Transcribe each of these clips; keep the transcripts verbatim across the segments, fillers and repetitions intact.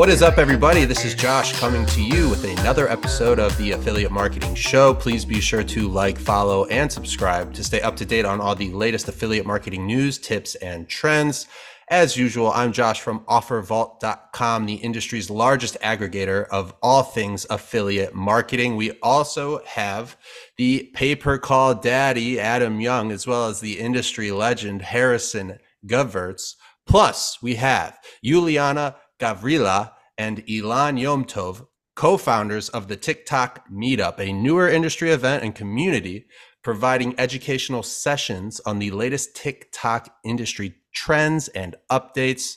What is up, everybody? This is Josh coming to you with another episode of the Affiliate Marketing Show. Please be sure to like, follow, and subscribe to stay up to date on all the latest affiliate marketing news, tips, and trends. As usual, I'm Josh from Offer Vault dot com, the industry's largest aggregator of all things affiliate marketing. We also have the Paper Call daddy, Adam Young, as well as the industry legend, Harrison Gevirtz. Plus, we have Iuliana Gavrila and Ilan Yomtov, co-founders of the TikTok Meetup, a newer industry event and community providing educational sessions on the latest TikTok industry trends and updates.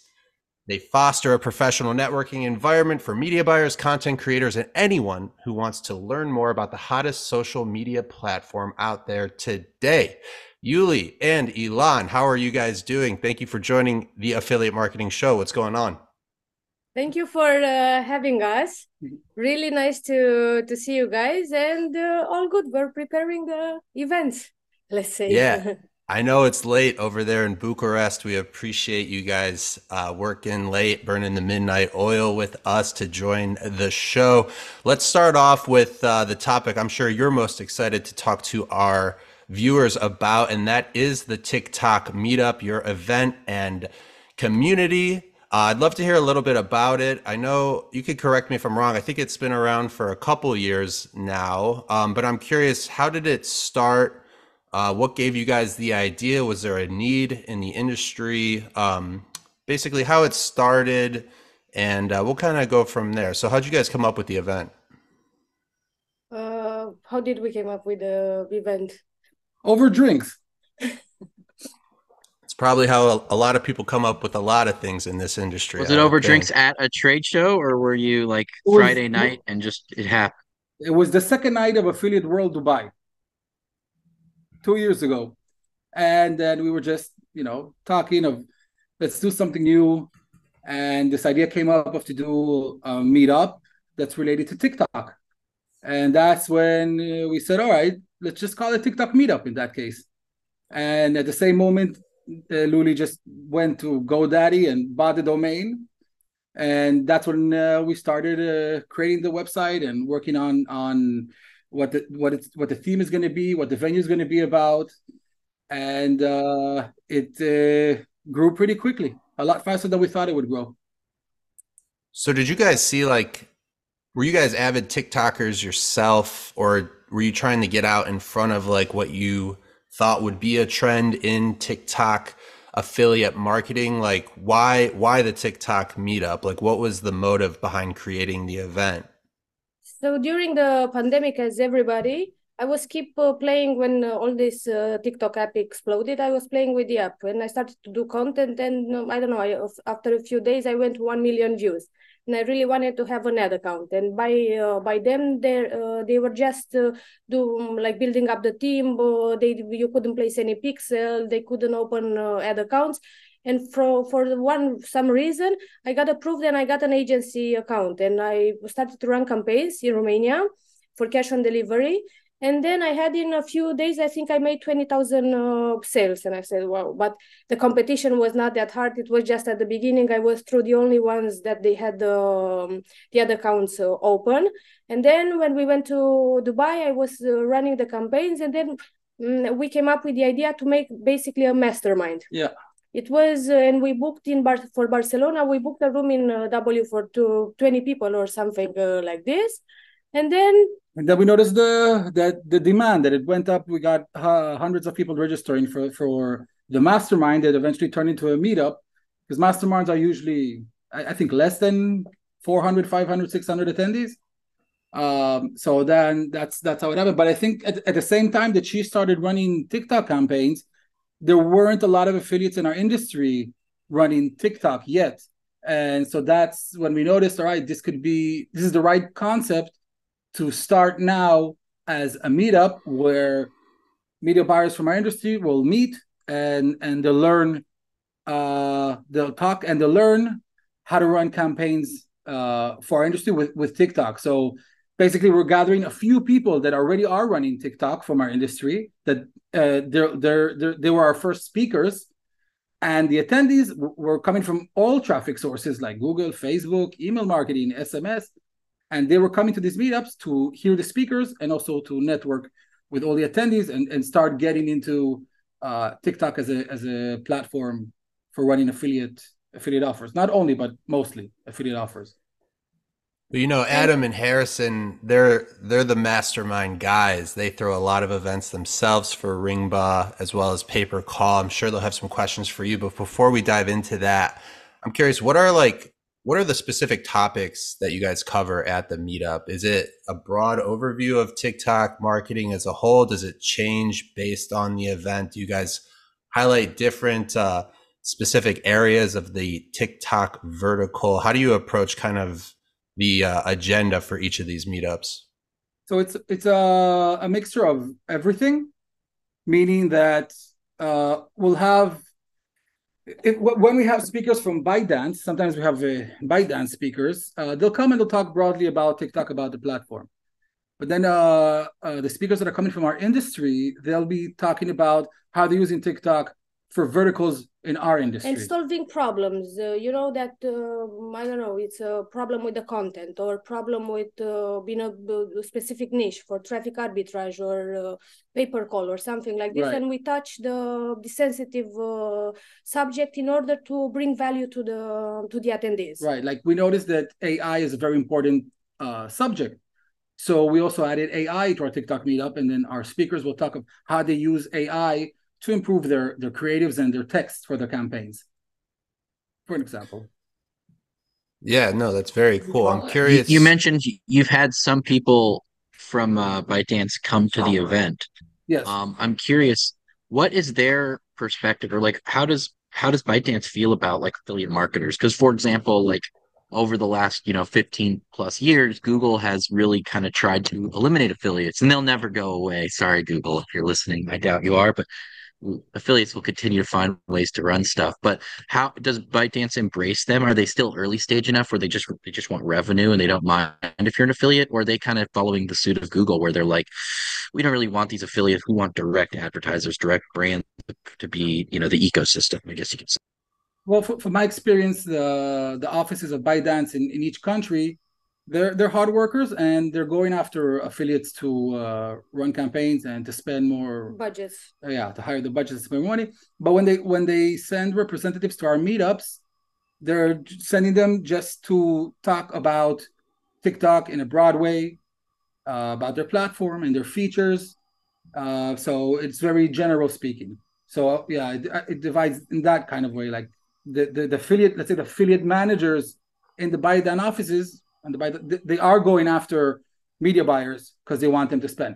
They foster a professional networking environment for media buyers, content creators, and anyone who wants to learn more about the hottest social media platform out there today. Yuli and Ilan, how are you guys doing? Thank you for joining the Affiliate Marketing Show. What's going on? Thank you for uh, having us. Really nice to, to see you guys, and uh, all good. We're preparing the events, let's say. Yeah, I know it's late over there in Bucharest. We appreciate you guys uh, working late, burning the midnight oil with us to join the show. Let's start off with uh, the topic I'm sure you're most excited to talk to our viewers about, and that is the TikTok Meetup, your event and community. Uh, I'd love to hear a little bit about it. I know you could correct me if I'm wrong. I think it's been around for a couple years now, um, but I'm curious, how did it start? Uh, what gave you guys the idea? Was there a need in the industry? Um, basically how it started, and uh, we'll kind of go from there. So how'd you guys come up with the event? Uh, how did we came up with the event? Over drinks. Probably how a lot of people come up with a lot of things in this industry. Was it over drinks at a trade show, or were you like Friday night and just it happened? It was the second night of Affiliate World Dubai two years ago. And then we were just, you know, talking of let's do something new. And this idea came up of to do a meetup that's related to TikTok. And that's when we said, all right, let's just call it TikTok Meetup in that case. And at the same moment, Uh, Luli just went to GoDaddy and bought the domain, and that's when uh, we started uh, creating the website and working on on what the what it's what the theme is going to be, what the venue is going to be about, and uh, it uh, grew pretty quickly, a lot faster than we thought it would grow. So, did you guys see like, were you guys avid TikTokers yourself, or were you trying to get out in front of like what you thought would be a trend in TikTok affiliate marketing? Like why, why the TikTok Meetup? Like what was the motive behind creating the event? So during the pandemic, as everybody, I was keep uh, playing when uh, all this uh, TikTok app exploded. I was playing with the app and I started to do content, and um, I don't know, I, after a few days, I went to one million views, and I really wanted to have an ad account. And by uh, by them, they uh, they were just uh, do like building up the team. Uh, they you couldn't place any pixel. They couldn't open uh, ad accounts. And for for the one some reason, I got approved and I got an agency account. And I started to run campaigns in Romania for cash on delivery. And then I had in a few days, I think I made twenty thousand uh, sales. And I said, wow, but the competition was not that hard. It was just at the beginning, I was through the only ones that they had um, the other accounts uh, open. And then when we went to Dubai, I was uh, running the campaigns, and then um, we came up with the idea to make basically a mastermind. Yeah. It was, uh, and we booked in Bar- for Barcelona, we booked a room in uh, W for two, twenty people or something uh, like this. And then and then we noticed the that the demand that it went up. We got uh, hundreds of people registering for, for the mastermind that eventually turned into a meetup, because masterminds are usually, I, I think, less than four hundred, five hundred, six hundred attendees. Um, so then that's that's how it happened. But I think at, at the same time that she started running TikTok campaigns, there weren't a lot of affiliates in our industry running TikTok yet. And so that's when we noticed, all right, this could be, this is the right concept to start now as a meetup where media buyers from our industry will meet and, and they'll learn, uh, they'll talk and they'll learn how to run campaigns uh, for our industry with, with TikTok. So basically we're gathering a few people that already are running TikTok from our industry, that uh, they're, they're, they're, they were our first speakers, And the attendees were coming from all traffic sources like Google, Facebook, email marketing, S M S. And they were coming to these meetups to hear the speakers and also to network with all the attendees and, and start getting into uh, TikTok as a, as a platform for running affiliate affiliate offers. Not only, but mostly affiliate offers. Well, you know, Adam and Harrison, they're they're the mastermind guys. They throw a lot of events themselves for Ringba as well as Paper Call. I'm sure they'll have some questions for you. But before we dive into that, I'm curious, what are like what are the specific topics that you guys cover at the meetup? Is it a broad overview of TikTok marketing as a whole? Does it change based on the event? Do you guys highlight different uh, specific areas of the TikTok vertical? How do you approach kind of the uh, agenda for each of these meetups? So it's it's a, a mixture of everything, meaning that uh, we'll have, if, when we have speakers from ByteDance, sometimes we have uh, ByteDance speakers, uh, they'll come and they'll talk broadly about TikTok, about the platform. But then uh, uh, the speakers that are coming from our industry, they'll be talking about how they're using TikTok for verticals in our industry. And solving problems, uh, you know, that, uh, I don't know, it's a problem with the content or problem with uh, being a, a specific niche for traffic arbitrage or uh, paper call or something like this. Right. And we touch the, the sensitive uh, subject in order to bring value to the, to the attendees. Right, like we noticed that A I is a very important uh, subject. So we also added A I to our TikTok meetup, and then our speakers will talk of how they use A I to improve their, their creatives and their text for their campaigns, for an example. Yeah, no, that's very cool. I'm curious. You, you mentioned you've had some people from uh, ByteDance come to the event. Yes. Um, I'm curious, what is their perspective, or like, how does how does ByteDance feel about like affiliate marketers? Because, for example, like over the last you know fifteen plus years, Google has really kind of tried to eliminate affiliates, and they'll never go away. Sorry, Google, if you're listening, I doubt you are, but affiliates will continue to find ways to run stuff. But how does ByteDance embrace them? Are they still early stage enough where they just they just want revenue and they don't mind if you're an affiliate? Or are they kind of following the suit of Google where they're like, we don't really want these affiliates. We want direct advertisers, direct brands to be, you know, the ecosystem, I guess you could say. Well, from my experience, the the offices of ByteDance in, in each country, they're they're hard workers and they're going after affiliates to uh, run campaigns and to spend more budgets. Yeah, to hire the budgets to spend more money. But when they when they send representatives to our meetups, they're sending them just to talk about TikTok in a broad way, uh, about their platform and their features. Uh, so it's very general speaking. So uh, yeah, it, it divides in that kind of way. Like the the, the affiliate, let's say the affiliate managers in the ByteDance offices. And the, they are going after media buyers because they want them to spend.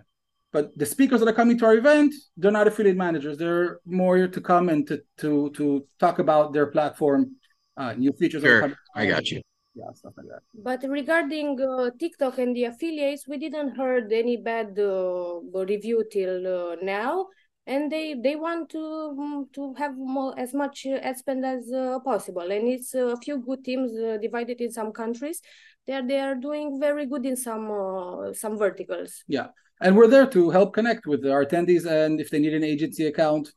But the speakers that are coming to our event, they're not affiliate managers. They're more here to come and to to to talk about their platform, uh, new features. Sure, are I got you. Yeah, stuff like that. But regarding uh, TikTok and the affiliates, we didn't heard any bad uh, review till uh, now. And they, they want to to have more, as much ad spend as uh, possible. And it's a few good teams uh, divided in some countries. They are, they are doing very good in some uh, some verticals. Yeah, and we're there to help connect with our attendees. And if they need an agency account,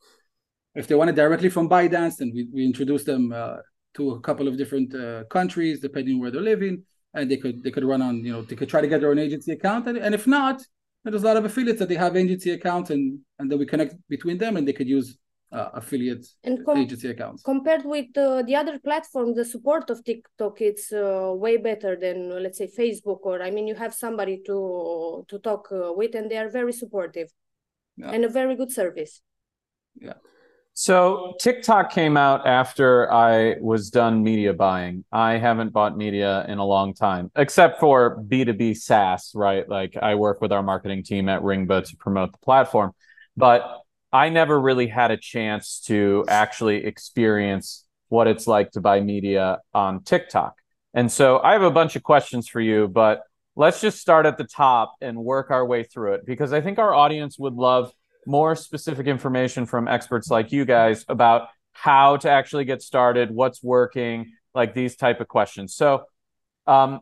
if they want it directly from ByteDance, then we, we introduce them uh, to a couple of different uh, countries, depending where they're living. And they could they could run on, you know, they could try to get their own agency account. And, and if not, there's a lot of affiliates that they have agency accounts, and, and then we connect between them, and they could use uh, affiliate and com- agency accounts. Compared with uh, the other platforms, the support of TikTok, it's uh, way better than, let's say, Facebook. Or, I mean, you have somebody to to talk uh, with, and they are very supportive. Yeah. And a very good service. Yeah. So TikTok came out after I was done media buying. I haven't bought media in a long time, except for B two B SaaS, right? Like I work with our marketing team at Ringba to promote the platform, but I never really had a chance to actually experience what it's like to buy media on TikTok. And so I have a bunch of questions for you, but let's just start at the top and work our way through it, because I think our audience would love more specific information from experts like you guys about how to actually get started, what's working, like these type of questions. So um,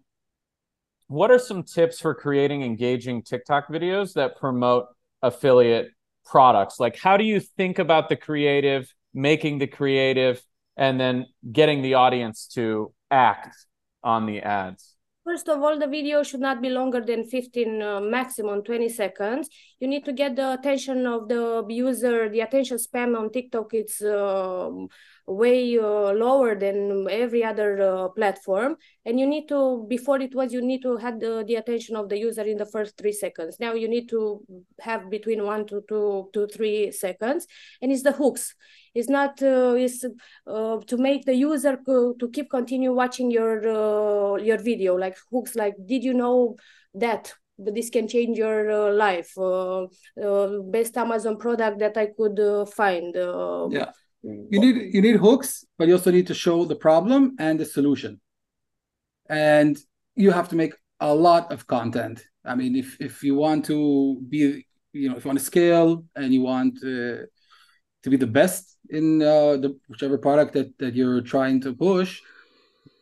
what are some tips for creating engaging TikTok videos that promote affiliate products? Like, how do you think about the creative making the creative, and then getting the audience to act on the ads. First of all, the video should not be longer than fifteen, uh, maximum twenty seconds. You need to get the attention of the user. The attention span on TikTok is uh, way uh, lower than every other uh, platform. And you need to, before it was, you need to have the, the attention of the user in the first three seconds. Now you need to have between one to two to three seconds. And it's the hooks. It's not uh, it's, uh, to make the user co- to keep continue watching your uh, your video, like hooks, like, did you know that this can change your uh, life? Uh, uh, best Amazon product that I could uh, find. Uh, yeah, you need you need hooks, but you also need to show the problem and the solution. And you have to make a lot of content. I mean, if if you want to be, you know, if you want to scale and you want uh, to be the best in uh, the whichever product that, that you're trying to push,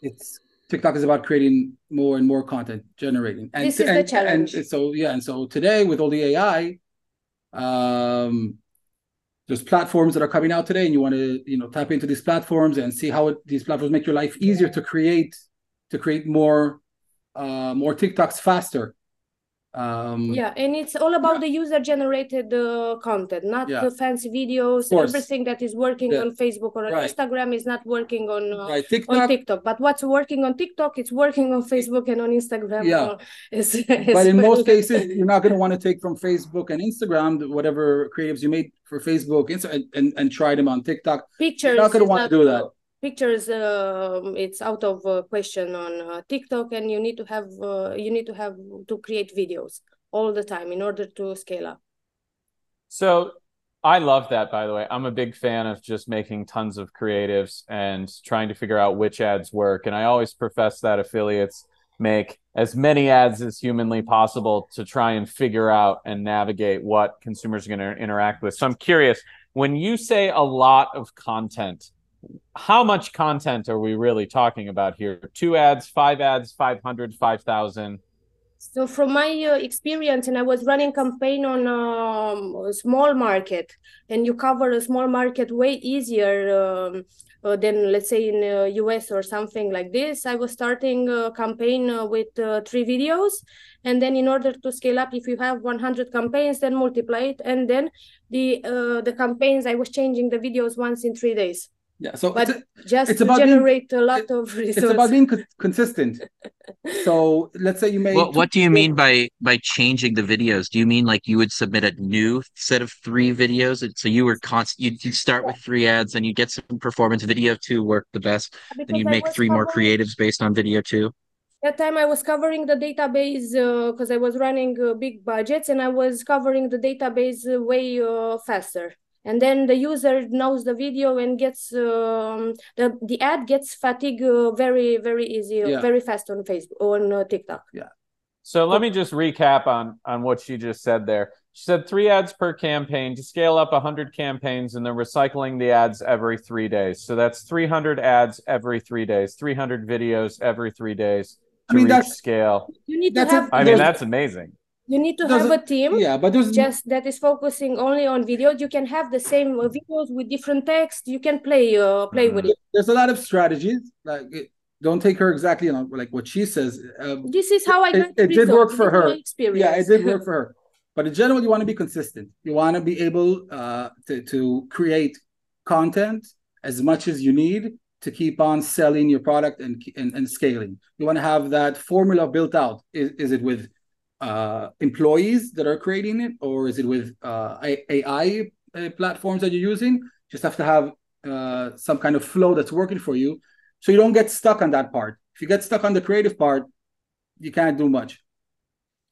it's TikTok is about creating more and more content, generating. And, this is and, the challenge. And so, yeah, and so today with all the A I, um, there's platforms that are coming out today, and you want to, you know, tap into these platforms and see how it, these platforms make your life easier to create, to create more, uh, more TikToks faster. Um, yeah, and it's all about yeah. the user-generated uh, content, not yeah. the fancy videos. Everything that is working yeah. on Facebook or on right. Instagram is not working on, uh, right. TikTok. on TikTok. But what's working on TikTok, it's working on Facebook and on Instagram. Yeah. Or, it's, it's but in most cases, you're not going to want to take from Facebook and Instagram whatever creatives you made for Facebook Insta- and, and, and try them on TikTok. Pictures. You're not going to want not- to do that. Pictures, uh, it's out of uh, question on uh, TikTok, and you need to have uh, you need to have to create videos all the time in order to scale up. So I love that, by the way. I'm a big fan of just making tons of creatives and trying to figure out which ads work. And I always profess that affiliates make as many ads as humanly possible to try and figure out and navigate what consumers are going to interact with. So I'm curious, when you say a lot of content, how much content are we really talking about here? Two ads, five ads, five hundred, five thousand? So from my uh, experience, and I was running campaign on um, a small market, and you cover a small market way easier um, uh, than, let's say, in uh, U S or something like this. I was starting a campaign uh, with uh, three videos. And then in order to scale up, if you have one hundred campaigns, then multiply it. And then the uh, the campaigns, I was changing the videos once in three days. Yeah, so but it's, just it's about generate being, a lot of resources. It's about being co- consistent. So let's say you made. Well, what do you mean by by changing the videos? Do you mean like you would submit a new set of three videos? And so you were constant. You'd, you'd start with three ads, and you get some performance video two worked the best. Then you make three more creatives based on video two. That time I was covering the database because uh, I was running uh, big budgets, and I was covering the database uh, way uh, faster. And then the user knows the video and gets um, the the ad gets fatigue uh, very very easy yeah. very fast on Facebook on uh, TikTok. Yeah. So let me just recap on on what she just said there. She said three ads per campaign to scale up one hundred campaigns, and they're recycling the ads every three days. So that's three hundred ads every three days, three hundred videos every three days to I mean, reach that's, scale. You need to that's have. A, I mean, that's amazing. You need to have a team yeah, but just that is focusing only on videos. You can have the same videos with different text. You can play uh, play with it. There's a lot of strategies. Like, it, don't take her exactly on like what she says. Um, this is how I got it, it did work for her. Yeah, it did work for her. But in general, you want to be consistent. You want to be able uh, to, to create content as much as you need to keep on selling your product and and, and scaling. You want to have that formula built out. Is, is it with uh employees that are creating it, or is it with uh A I uh, platforms that you're using? Just have to have uh some kind of flow that's working for you, so you don't get stuck on that part. If you get stuck on the creative part, you can't do much.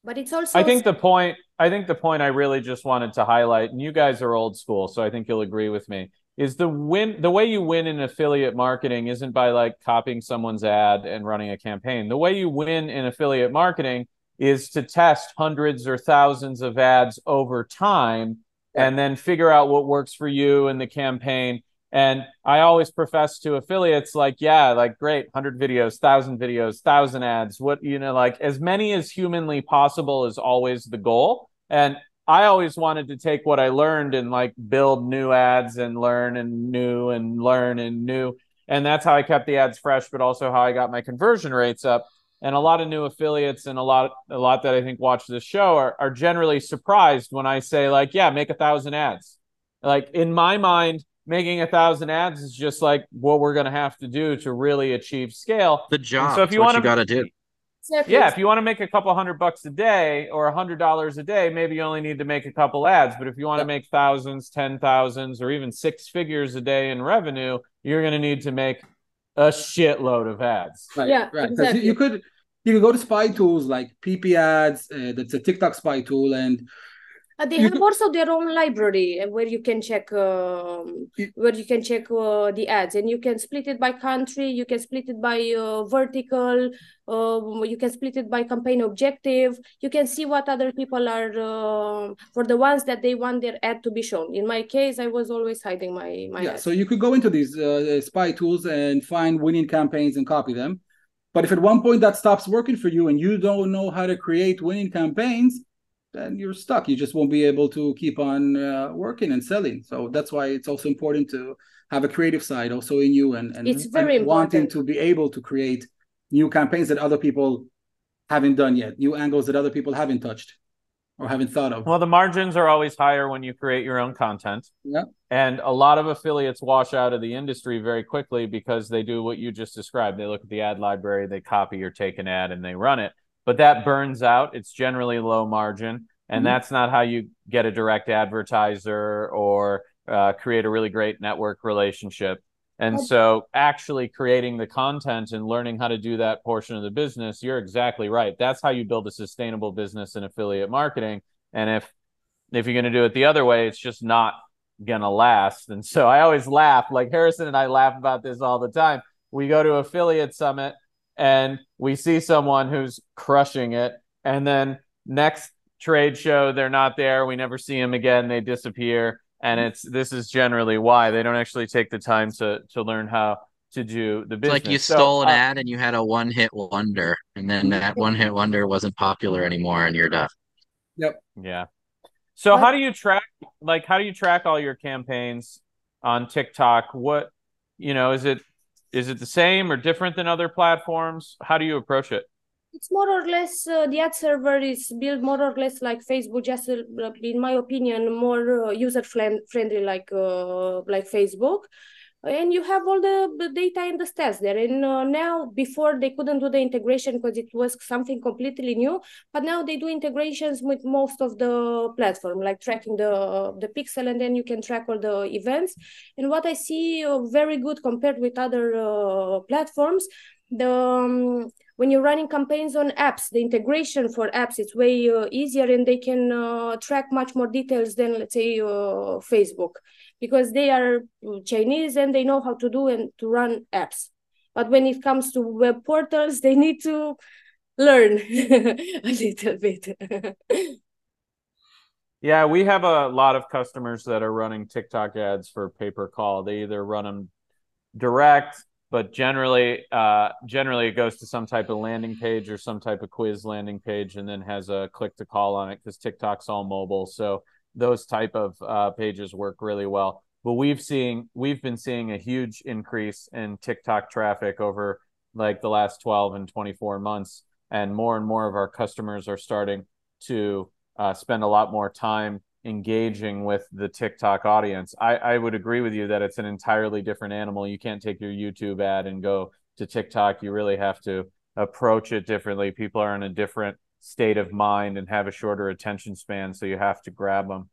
But it's also I think the point I think the point I really just wanted to highlight, and you guys are old school, so I think you'll agree with me, is the win the way you win in affiliate marketing isn't by like copying someone's ad and running a campaign. The way you win in affiliate marketing is to test hundreds or thousands of ads over time and then figure out what works for you and the campaign. And I always profess to affiliates, like, yeah, like, great, one hundred videos, one thousand videos, one thousand ads, what, you know, like, as many as humanly possible is always the goal. And I always wanted to take what I learned and like build new ads and learn and new and learn and new. And that's how I kept the ads fresh, but also how I got my conversion rates up. And a lot of new affiliates and a lot a lot that I think watch this show are, are generally surprised when I say like, yeah, make a thousand ads. Like in my mind, making a thousand ads is just like what we're going to have to do to really achieve scale. The job. So if you want to do. Yeah, if you want to make a couple hundred bucks a day or a hundred dollars a day, maybe you only need to make a couple ads. But if you want to make thousands, ten thousands, or even six figures a day in revenue, you're going to need to make a shitload of ads. Right, yeah, right. Exactly. You could you could go to spy tools like P P Ads. Uh, that's a TikTok spy tool, and uh, they have could... also their own library where you can check um, where you can check uh, the ads, and you can split it by country, you can split it by uh, vertical, um, you can split it by campaign objective. You can see what other people are uh, for the ones that they want their ad to be shown. In my case, I was always hiding my my. Yeah, ads. So you could go into these uh, spy tools and find winning campaigns and copy them. But if at one point that stops working for you and you don't know how to create winning campaigns, then you're stuck. You just won't be able to keep on uh, working and selling. So that's why it's also important to have a creative side also in you and, and, it's very and wanting to be able to create new campaigns that other people haven't done yet, new angles that other people haven't touched or haven't thought of. Well, the margins are always higher when you create your own content. Yeah. And a lot of affiliates wash out of the industry very quickly because they do what you just described. They look at the ad library, they copy or take an ad and they run it. But that burns out. It's generally low margin. And mm-hmm. that's not how you get a direct advertiser or uh, create a really great network relationship. And so actually creating the content and learning how to do that portion of the business, you're exactly right. That's how you build a sustainable business in affiliate marketing. And if if you're going to do it the other way, it's just not going to last. And so I always laugh, like Harrison and I laugh about this all the time. We go to Affiliate Summit and we see someone who's crushing it. And then next trade show, they're not there. We never see them again. They disappear. And it's this is generally why they don't actually take the time to to learn how to do the business. It's like you so, stole an uh, ad and you had a one hit wonder. And then that one hit wonder wasn't popular anymore and you're done. Yep. Yeah. So what? how do you track like how do you track all your campaigns on TikTok? What you know, is it Is it the same or different than other platforms? How do you approach it? It's more or less, uh, the ad server is built more or less like Facebook, just uh, in my opinion, more uh, user-friendly like uh, like Facebook. And you have all the, the data and the stats there. And uh, now, before they couldn't do the integration because it was something completely new, but now they do integrations with most of the platform, like tracking the the pixel, and then you can track all the events. And what I see uh, very good compared with other uh, platforms, the um, when you're running campaigns on apps, the integration for apps is way uh, easier, and they can uh, track much more details than, let's say, uh, Facebook, because they are Chinese and they know how to do and to run apps. But when it comes to web portals, they need to learn a little bit. Yeah, we have a lot of customers that are running TikTok ads for Paper Call. They either run them direct, but generally, uh, generally it goes to some type of landing page or some type of quiz landing page and then has a click to call on it because TikTok's all mobile. So those type of uh, pages work really well. But we've seen, we've been seeing a huge increase in TikTok traffic over like the last twelve and twenty-four months. And more and more of our customers are starting to uh, spend a lot more time engaging with the TikTok audience. I, I would agree with you that it's an entirely different animal. You can't take your YouTube ad and go to TikTok. You really have to approach it differently. People are in a different state of mind and have a shorter attention span, so you have to grab them.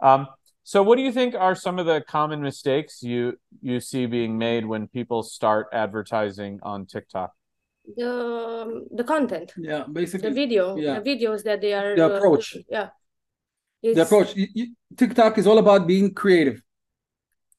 Um, so what do you think are some of the common mistakes you, you see being made when people start advertising on TikTok? The, the content. Yeah, basically. The video. Yeah. The videos that they are... The approach. Uh, yeah. It's... The approach. You, you, TikTok is all about being creative.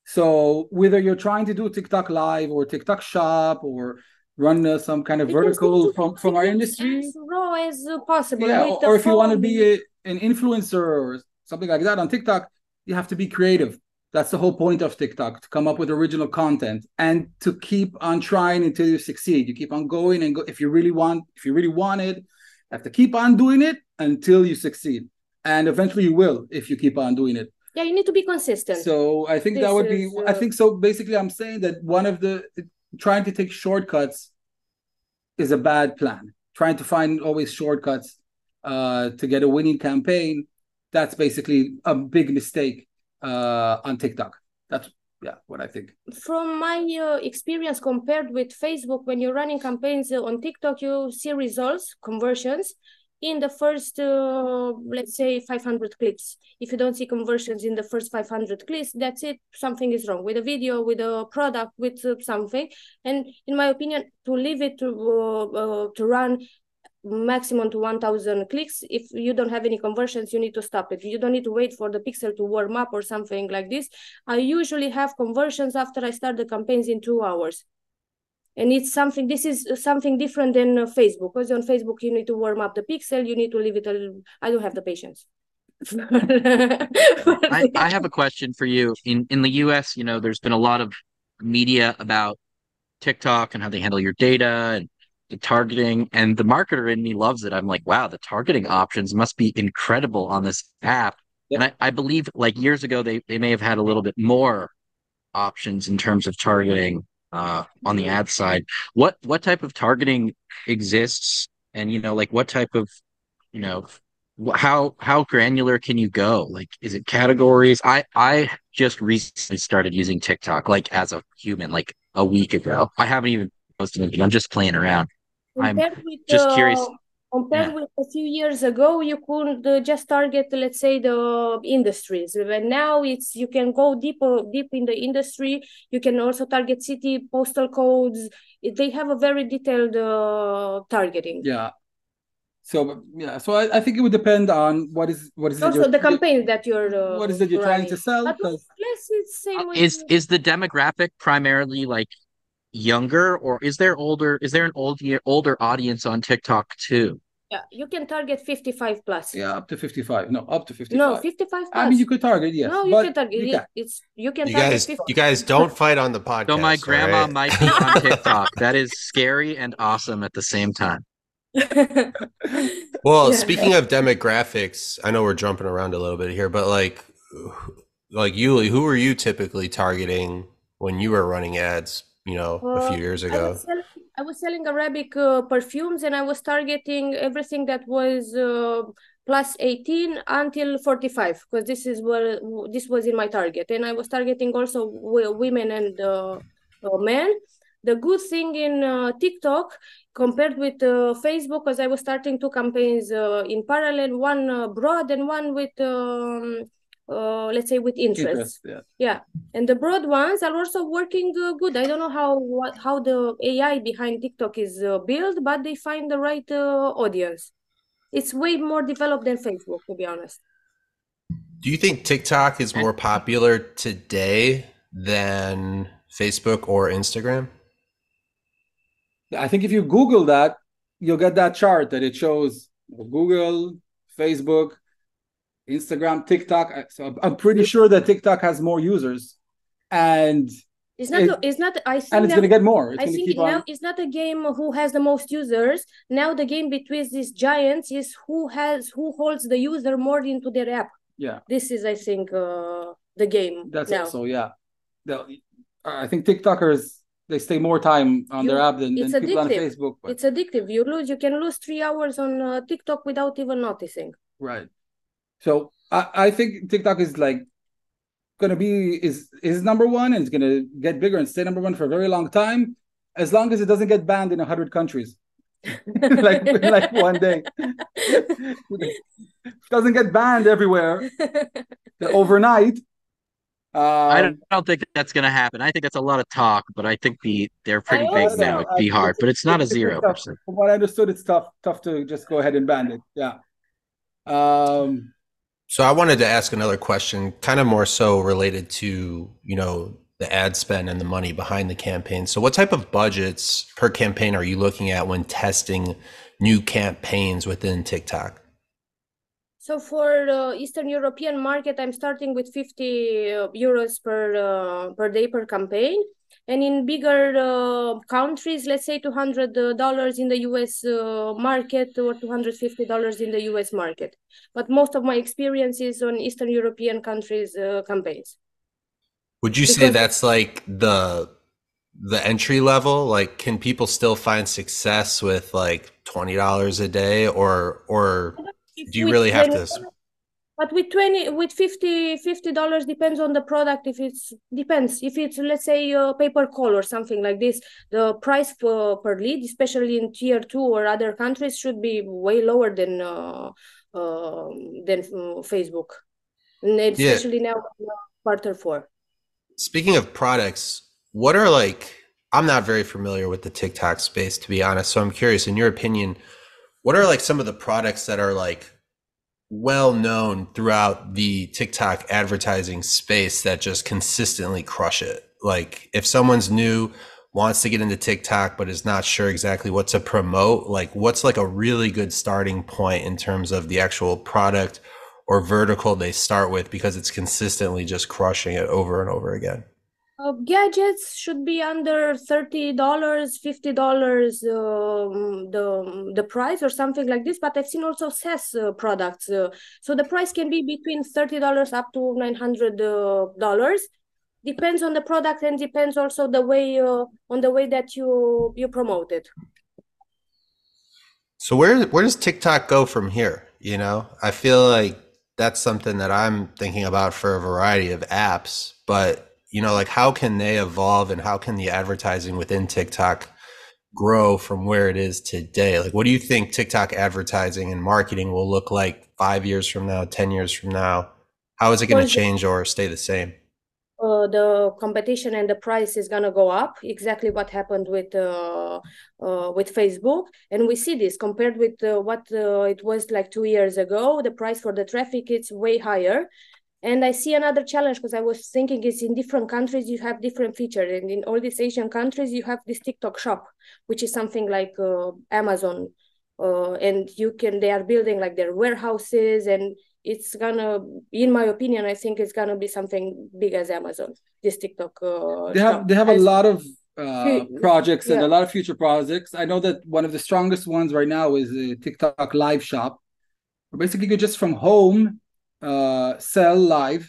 So whether you're trying to do TikTok Live or TikTok Shop or run uh, some kind of it vertical from, from our industry. As raw as possible. Yeah, or, or if you want to be a, an influencer or something like that on TikTok, you have to be creative. That's the whole point of TikTok, to come up with original content and to keep on trying until you succeed. You keep on going and go. If you really want, if you really want it, you have to keep on doing it until you succeed. and eventually you will if you keep on doing it. Yeah, you need to be consistent. So I think this that would is, be, uh... I think so. Basically, I'm saying that one of the, trying to take shortcuts is a bad plan. Trying to find always shortcuts uh, to get a winning campaign, that's basically a big mistake uh, on TikTok. That's yeah, what I think. From my uh, experience compared with Facebook, when you're running campaigns on TikTok, you see results, conversions, in the first, uh, let's say, five hundred clicks. If you don't see conversions in the first five hundred clicks, that's it. Something is wrong with a video, with a product, with uh, something. And in my opinion, to leave it to, uh, uh, to run maximum to one thousand clicks, if you don't have any conversions, you need to stop it. You don't need to wait for the pixel to warm up or something like this. I usually have conversions after I start the campaigns in two hours. And it's something, this is something different than Facebook, because on Facebook, you need to warm up the pixel, you need to leave it, a little, I don't have the patience. I, I have a question for you. In in the U S, you know, there's been a lot of media about TikTok and how they handle your data and the targeting, and the marketer in me loves it. I'm like, wow, the targeting options must be incredible on this app. Yeah. And I, I believe like years ago, they, they may have had a little bit more options in terms of targeting. Uh, on the ad side, what what type of targeting exists, and you know, like what type of, you know, how how granular can you go? Like, is it categories? I I just recently started using TikTok, like as a human, like a week ago. I haven't even posted anything. I'm just playing around. Compared I'm with, just uh, curious. Compared yeah. with a few years ago, you could uh, just target, let's say, the industries. But now it's you can go deeper, deep in the industry. You can also target city, postal codes. They have a very detailed uh, targeting. Yeah. So yeah, so I, I think it would depend on what is what is also the campaign that you're uh, what is it you're running. trying to sell. Yes, it's same. Uh, is is the demographic primarily like younger, or is there older? Is there an old older audience on TikTok too? Yeah, you can target fifty-five plus. Yeah, up to fifty-five. No, up to fifty-five. No, fifty-five plus. I mean, you could target, yes. No, you can target. You can. It's you can. You target guys, fifty. You guys don't fight on the podcast. So my grandma right? might be on TikTok. That is scary and awesome at the same time. Well, yeah. Speaking of demographics, I know we're jumping around a little bit here, but like, like Yuli, who were you typically targeting when you were running ads? You know, uh, a few years ago. I was selling, I was selling Arabic uh, perfumes, and I was targeting everything that was uh, plus eighteen until forty-five, because this is where this was in my target. And I was targeting also women and uh, men. The good thing in uh, TikTok compared with uh, Facebook, because I was starting two campaigns uh, in parallel, one uh, broad and one with. Um, Uh, let's say with interest, interest yeah. yeah and the broad ones are also working uh, good. I don't know how what how the A I behind TikTok is uh, built, but they find the right uh, audience. It's way more developed than Facebook, to be honest. Do you think TikTok is more popular today than Facebook or Instagram? I think if you Google that, you'll get that chart that it shows Google, Facebook, Instagram, TikTok. So I'm pretty sure that TikTok has more users, and it's not. It, it's not. I think and it's going to get more. It's I think keep now on. It's not a game who has the most users. Now the game between these giants is who has who holds the user more into their app. Yeah, this is, I think, uh, the game. That's now. Also yeah. The, I think TikTokers. They stay more time on you, their app than, than people on Facebook. But. It's addictive. You lose. You can lose three hours on uh, TikTok without even noticing. Right. So I, I think TikTok is like gonna be is is number one, and it's gonna get bigger and stay number one for a very long time, as long as it doesn't get banned in a hundred countries, like like one day. It doesn't get banned everywhere overnight. Um, I don't, I don't think that's going to happen. I think that's a lot of talk, but I think the they're pretty big know. now. It'd be I, hard, it's, but it's not it's, a zero percent. From what I understood, it's tough tough to just go ahead and ban it. Yeah. Um, so I wanted to ask another question, kind of more so related to, you know, the ad spend and the money behind the campaign. So what type of budgets per campaign are you looking at when testing new campaigns within TikTok? So for uh, Eastern European market, I'm starting with fifty euros per, uh, per day per campaign. And in bigger uh, countries, let's say two hundred dollars in the U S uh, market or two hundred fifty dollars in the U S market. But most of my experience is on Eastern European countries uh, campaigns. Would you because say that's like the the entry level? Like, can people still find success with like twenty dollars a day, or or do you really have to? But with twenty, with fifty, fifty dollars depends on the product. If it's depends, if it's let's say a paper call or something like this, the price per, per lead, especially in tier two or other countries, should be way lower than uh, uh, than Facebook, and especially yeah. now quarter four. Speaking of products, what are like? I'm not very familiar with the TikTok space, to be honest. So I'm curious, in your opinion, what are like some of the products that are like well known throughout the TikTok advertising space that just consistently crush it? Like, if someone's new, wants to get into TikTok, but is not sure exactly what to promote, like what's like a really good starting point in terms of the actual product or vertical they start with, because it's consistently just crushing it over and over again? Uh, gadgets should be under thirty dollars, fifty dollars, um, the, the price or something like this. But I've seen also SaaS uh, products. Uh, so the price can be between thirty dollars up to nine hundred dollars. Depends on the product, and depends also the way uh, on the way that you, you promote it. So where, where does TikTok go from here? You know, I feel like that's something that I'm thinking about for a variety of apps, but you know, like how can they evolve, and how can the advertising within TikTok grow from where it is today? Like, what do you think TikTok advertising and marketing will look like five years from now, ten years from now? How is it going to change or stay the same? Uh, the competition and the price is going to go up, exactly what happened with uh, uh, with Facebook. And we see this compared with uh, what uh, it was like two years ago. The price for the traffic, it's way higher. And I see another challenge, because I was thinking it's in different countries, you have different features. And in all these Asian countries, you have this TikTok shop, which is something like uh, Amazon. Uh, and you can, they are building like their warehouses, and it's gonna, in my opinion, I think it's gonna be something big as Amazon, this TikTok uh, They have shop. They have a lot of uh, projects yeah. and a lot of future projects. I know that one of the strongest ones right now is the TikTok live shop. Basically, you just from home, Uh, sell live,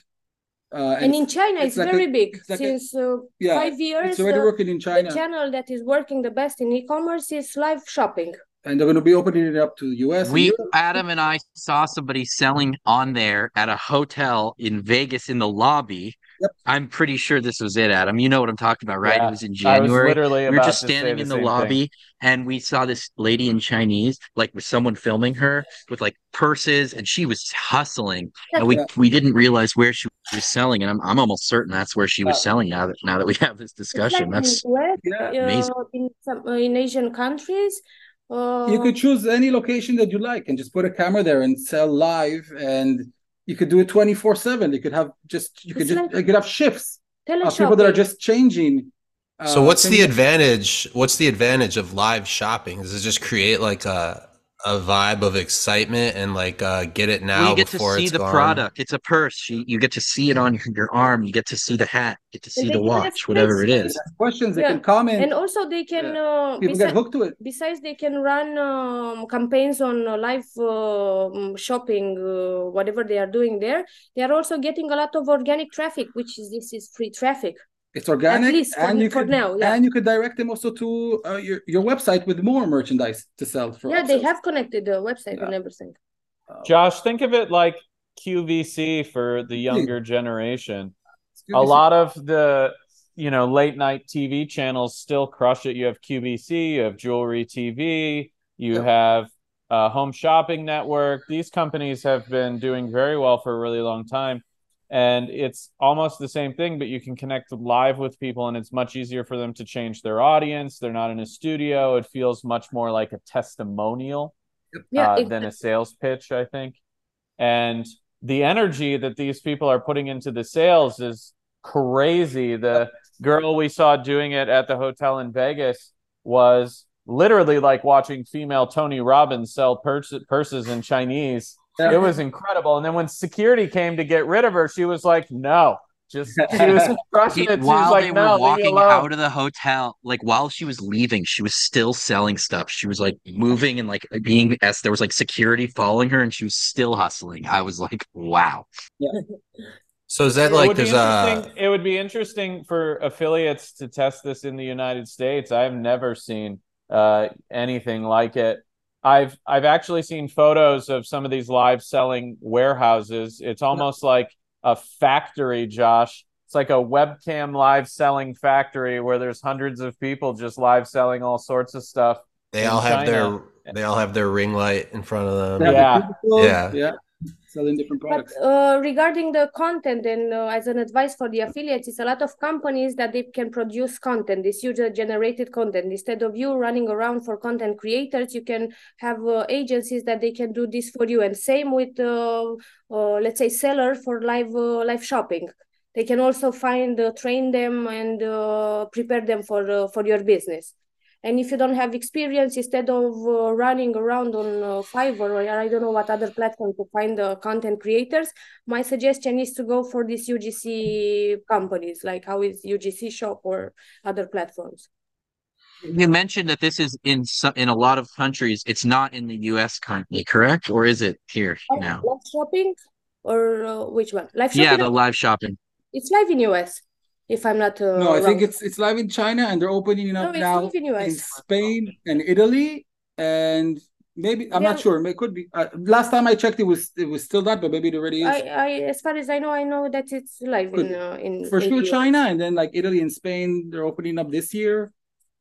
uh, and, and in China it's, it's like very a, big. It's like since a, uh, yeah, five years, it's already uh, working in China. The channel that is working the best in e-commerce is live shopping, and they're going to be opening it up to the U S. We, Adam and I, saw somebody selling on there at a hotel in Vegas in the lobby. Yep. I'm pretty sure this was it, Adam. You know what I'm talking about, right? Yeah, it was in January. Was we were just standing the in the lobby, thing. and we saw this lady in Chinese, like with someone filming her with like purses, and she was hustling. And we, yeah. we didn't realize where she was selling, and I'm I'm almost certain that's where she was yeah. selling. Now that now that we have this discussion, like that's in yeah. amazing. Uh, in some, uh, in Asian countries. Uh... You could choose any location that you like, and just put a camera there and sell live. And you could do it twenty-four seven. You could have just, you could, just, like you could have shifts of people that are just changing. Uh, so what's changing. the advantage? What's the advantage of live shopping? Does it just create like a, a vibe of excitement and like uh, get it now well, you get before to see it's the gone? Product. It's a purse. You, you get to see it on your arm. You get to see the hat. You get to see the watch, whatever it is. Questions, yeah. they can comment. And also they can, yeah. uh, people get hooked to it. Besides, they can run um, campaigns on uh, live uh, shopping, uh, whatever they are doing there. They are also getting a lot of organic traffic, which is this is free traffic. It's organic, At least for, and you for could now, yeah. and you could direct them also to uh, your your website with more merchandise to sell. For yeah, upsells. They have connected the website yeah. and everything. Josh, think of it like Q V C for the younger generation. A lot of the you know late night T V channels still crush it. You have Q V C, you have Jewelry T V, you yeah. have uh, Home Shopping Network. These companies have been doing very well for a really long time. And it's almost the same thing, but you can connect live with people, and it's much easier for them to change their audience. They're not in a studio. It feels much more like a testimonial yeah, uh, it, than a sales pitch, I think. And the energy that these people are putting into the sales is crazy. The girl we saw doing it at the hotel in Vegas was literally like watching female Tony Robbins sell purs- purses in Chinese. It was incredible. And then when security came to get rid of her, she was like, no, Just she was crushing it. She while was like, they were no, walking out of the hotel, like while she was leaving, she was still selling stuff. She was like moving and like being as there was like security following her, and she was still hustling. I was like, wow. Yeah. So is that like it would, uh... it would be interesting for affiliates to test this in the United States. I've never seen uh, anything like it. I've I've actually seen photos of some of these live selling warehouses. It's almost no. like a factory, Josh. It's like a webcam live selling factory where there's hundreds of people just live selling all sorts of stuff. They all have China. their they all have their ring light in front of them. Yeah, yeah, yeah. Selling different products. But, uh, regarding the content, and uh, as an advice for the affiliates, it's a lot of companies that they can produce content, this user-generated content. Instead of you running around for content creators, you can have uh, agencies that they can do this for you. And same with, uh, uh, let's say, seller for live uh, live shopping. They can also find, uh, train them, and uh, prepare them for uh, for your business. And if you don't have experience, instead of uh, running around on uh, Fiverr or I don't know what other platform to find the uh, content creators, my suggestion is to go for these U G C companies, like how is U G C Shop or other platforms. You mentioned that this is in so, in a lot of countries. It's not in the U S currently, correct? Or is it here oh, now? Live shopping or uh, which one? Live shopping? Yeah, the live shopping. It's live in U S. If I'm not uh, no, I wrong. think it's it's live in China, and they're opening it up no, now in, in Spain and Italy, and maybe I'm yeah. not sure. It could be. Uh, last time I checked, it was it was still that, but maybe it already is. I, I as far as I know, I know that it's live could, in uh, in for sure China, and then like Italy and Spain, they're opening up this year,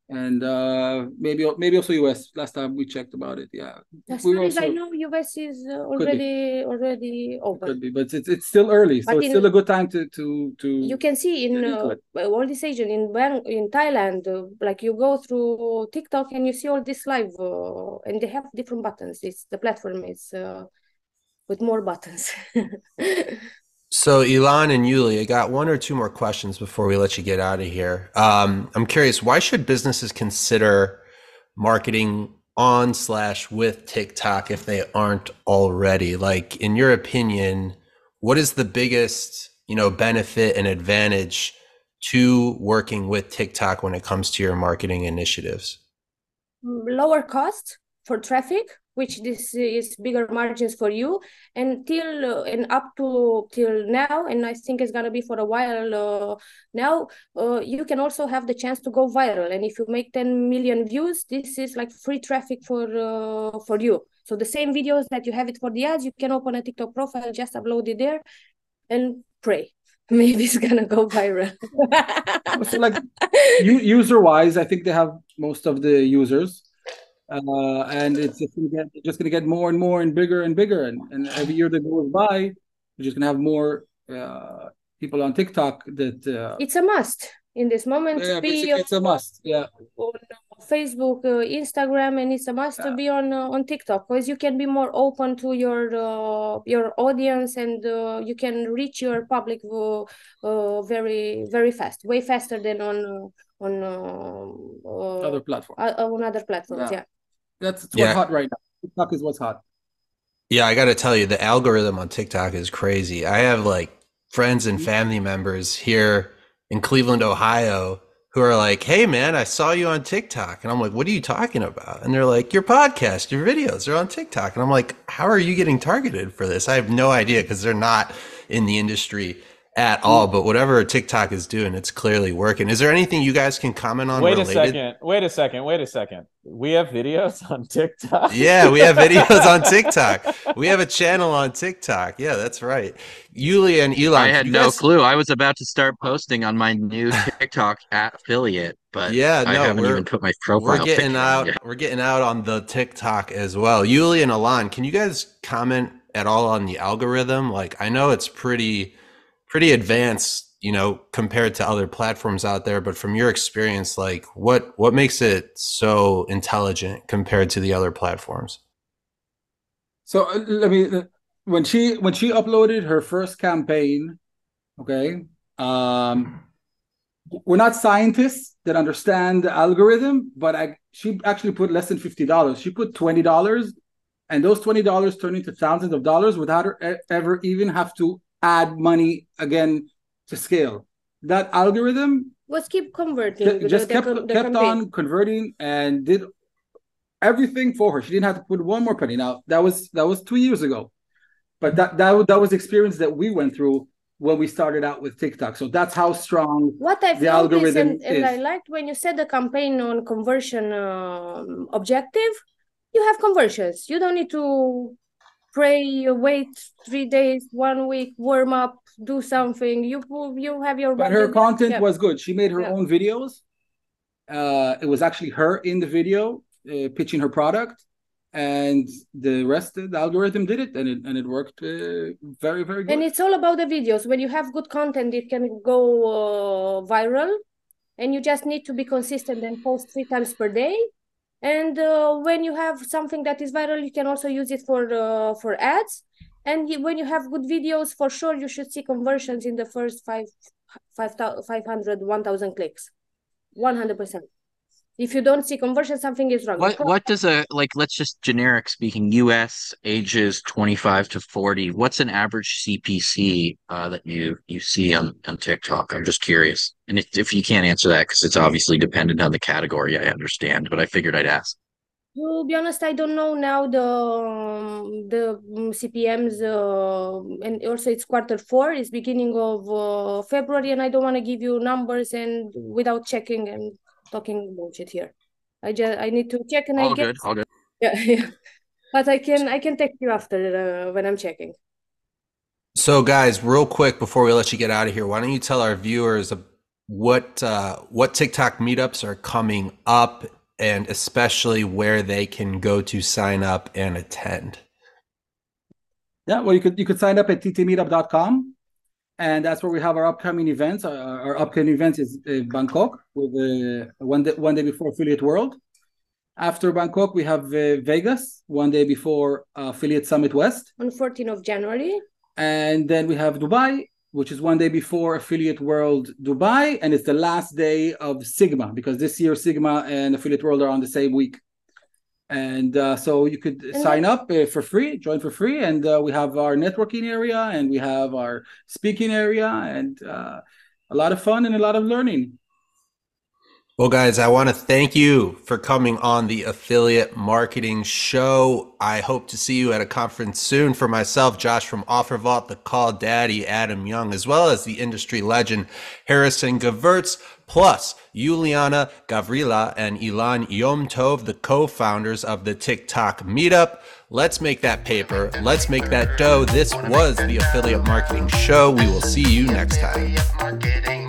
and uh, maybe maybe also U S. Last time we checked about it, yeah. As we far also, as I know, U S is uh, already already open. Could be, but it's it's still early, so but it's in, still a good time to to, to You can see in uh, all this Asian in Bang- in Thailand, uh, like you go through TikTok and you see all this live, uh, and they have different buttons. It's the platform is uh, with more buttons. So Ilan and Yuli, I got one or two more questions before we let you get out of here. Um, I'm curious, why should businesses consider marketing on slash with TikTok if they aren't already? Like, in your opinion, what is the biggest, you know, benefit and advantage to working with TikTok when it comes to your marketing initiatives? Lower cost for traffic, which this is bigger margins for you, and till uh, and up to till now, and I think it's gonna be for a while uh, now. Uh, you can also have the chance to go viral, and if you make ten million views, this is like free traffic for uh, for you. So the same videos that you have it for the ads, you can open a TikTok profile, just upload it there, and pray. Maybe it's gonna go viral. So like user wise, I think they have most of the users. Uh, and it's just gonna, get, just gonna get more and more and bigger and bigger, and, and every year that goes by, we're just gonna have more uh, people on TikTok. That uh, it's a must in this moment. Yeah, to be it's on, a must. Yeah, on Facebook, uh, Instagram, and it's a must yeah. to be on uh, on TikTok, because you can be more open to your uh, your audience, and uh, you can reach your public uh, uh, very very fast, way faster than on uh, on uh, uh, other platforms. Uh, on other platforms, yeah. yeah. That's what's yeah. hot right now. TikTok is what's hot. Yeah, I got to tell you, the algorithm on TikTok is crazy. I have like friends and family members here in Cleveland, Ohio, who are like, hey, man, I saw you on TikTok. And I'm like, what are you talking about? And they're like, your podcast, your videos are on TikTok. And I'm like, how are you getting targeted for this? I have no idea, because they're not in the industry at all, but whatever TikTok is doing, it's clearly working. Is there anything you guys can comment on? Wait related? a second. Wait a second. Wait a second. We have videos on TikTok. Yeah, we have videos on TikTok. We have a channel on TikTok. Yeah, that's right. Yuli and Ilan. I had no guys... clue. I was about to start posting on my new TikTok affiliate, but yeah, no, I haven't even put my profile. We're getting out. We're getting out on the TikTok as well. Yuli and Ilan, can you guys comment at all on the algorithm? Like, I know it's pretty. pretty advanced, you know, compared to other platforms out there, but from your experience, like what, what makes it so intelligent compared to the other platforms? So uh, let me, uh, when she, when she uploaded her first campaign, okay. Um, we're not scientists that understand the algorithm, but I, she actually put less than fifty dollars. She put twenty dollars, and those twenty dollars turned into thousands of dollars without her ever even have to add money again to scale. That algorithm was keep converting. Th- just the, kept, the, the kept on converting and did everything for her. She didn't have to put one more penny. Now, that was that was two years ago. But that that, that was the experience that we went through when we started out with TikTok. So that's how strong what I the algorithm is. And, and is. I liked when you said the campaign on conversion um, objective. You have conversions. You don't need to pray, wait three days, one week, warm up, do something. You you have your... But her content yeah. was good. She made her yeah. own videos. Uh, it was actually her in the video uh, pitching her product. And the rest of the algorithm did it, and it and it worked uh, very, very good. And it's all about the videos. When you have good content, it can go uh, viral, and you just need to be consistent and post three times per day. And uh, when you have something that is viral, you can also use it for uh, for ads. And when you have good videos, for sure, you should see conversions in the first five, five, five hundred, one thousand clicks, one hundred percent. If you don't see conversion, something is wrong. What, what does a, like, let's just generic speaking, U S ages twenty-five to forty, what's an average C P C uh, that you, you see on, on TikTok? I'm just curious. And if, if you can't answer that, because it's obviously dependent on the category, I understand, but I figured I'd ask. To be honest, I don't know now the, the C P Ms, uh, and also it's quarter four, it's beginning of uh, February, and I don't want to give you numbers and without checking and talking bullshit here. I just I need to check and all I get good, all good. Yeah, yeah. But I can I can text you after uh, when I'm checking. So guys, real quick before we let you get out of here, why don't you tell our viewers what uh, what TikTok meetups are coming up and especially where they can go to sign up and attend? Yeah, well you could you could sign up at t t meetup dot com. And that's where we have our upcoming events. Our, our upcoming events is uh, Bangkok, with uh, one, day, one day before Affiliate World. After Bangkok, we have uh, Vegas, one day before uh, Affiliate Summit West. On fourteenth of January. And then we have Dubai, which is one day before Affiliate World Dubai. And it's the last day of Sigma, because this year Sigma and Affiliate World are on the same week. And uh, so you could and sign up uh, for free, join for free. And uh, we have our networking area and we have our speaking area and uh, a lot of fun and a lot of learning. Well, guys, I want to thank you for coming on the Affiliate Marketing Show. I hope to see you at a conference soon. For myself, Josh from OfferVault, the Call Daddy, Adam Young, as well as the industry legend, Harrison Gevirtz, plus Iuliana Gavrila and Ilan Yomtov, the co-founders of the TikTok Meetup. Let's make that paper. Let's make that dough. This was the Affiliate Marketing Show. We will see you next time.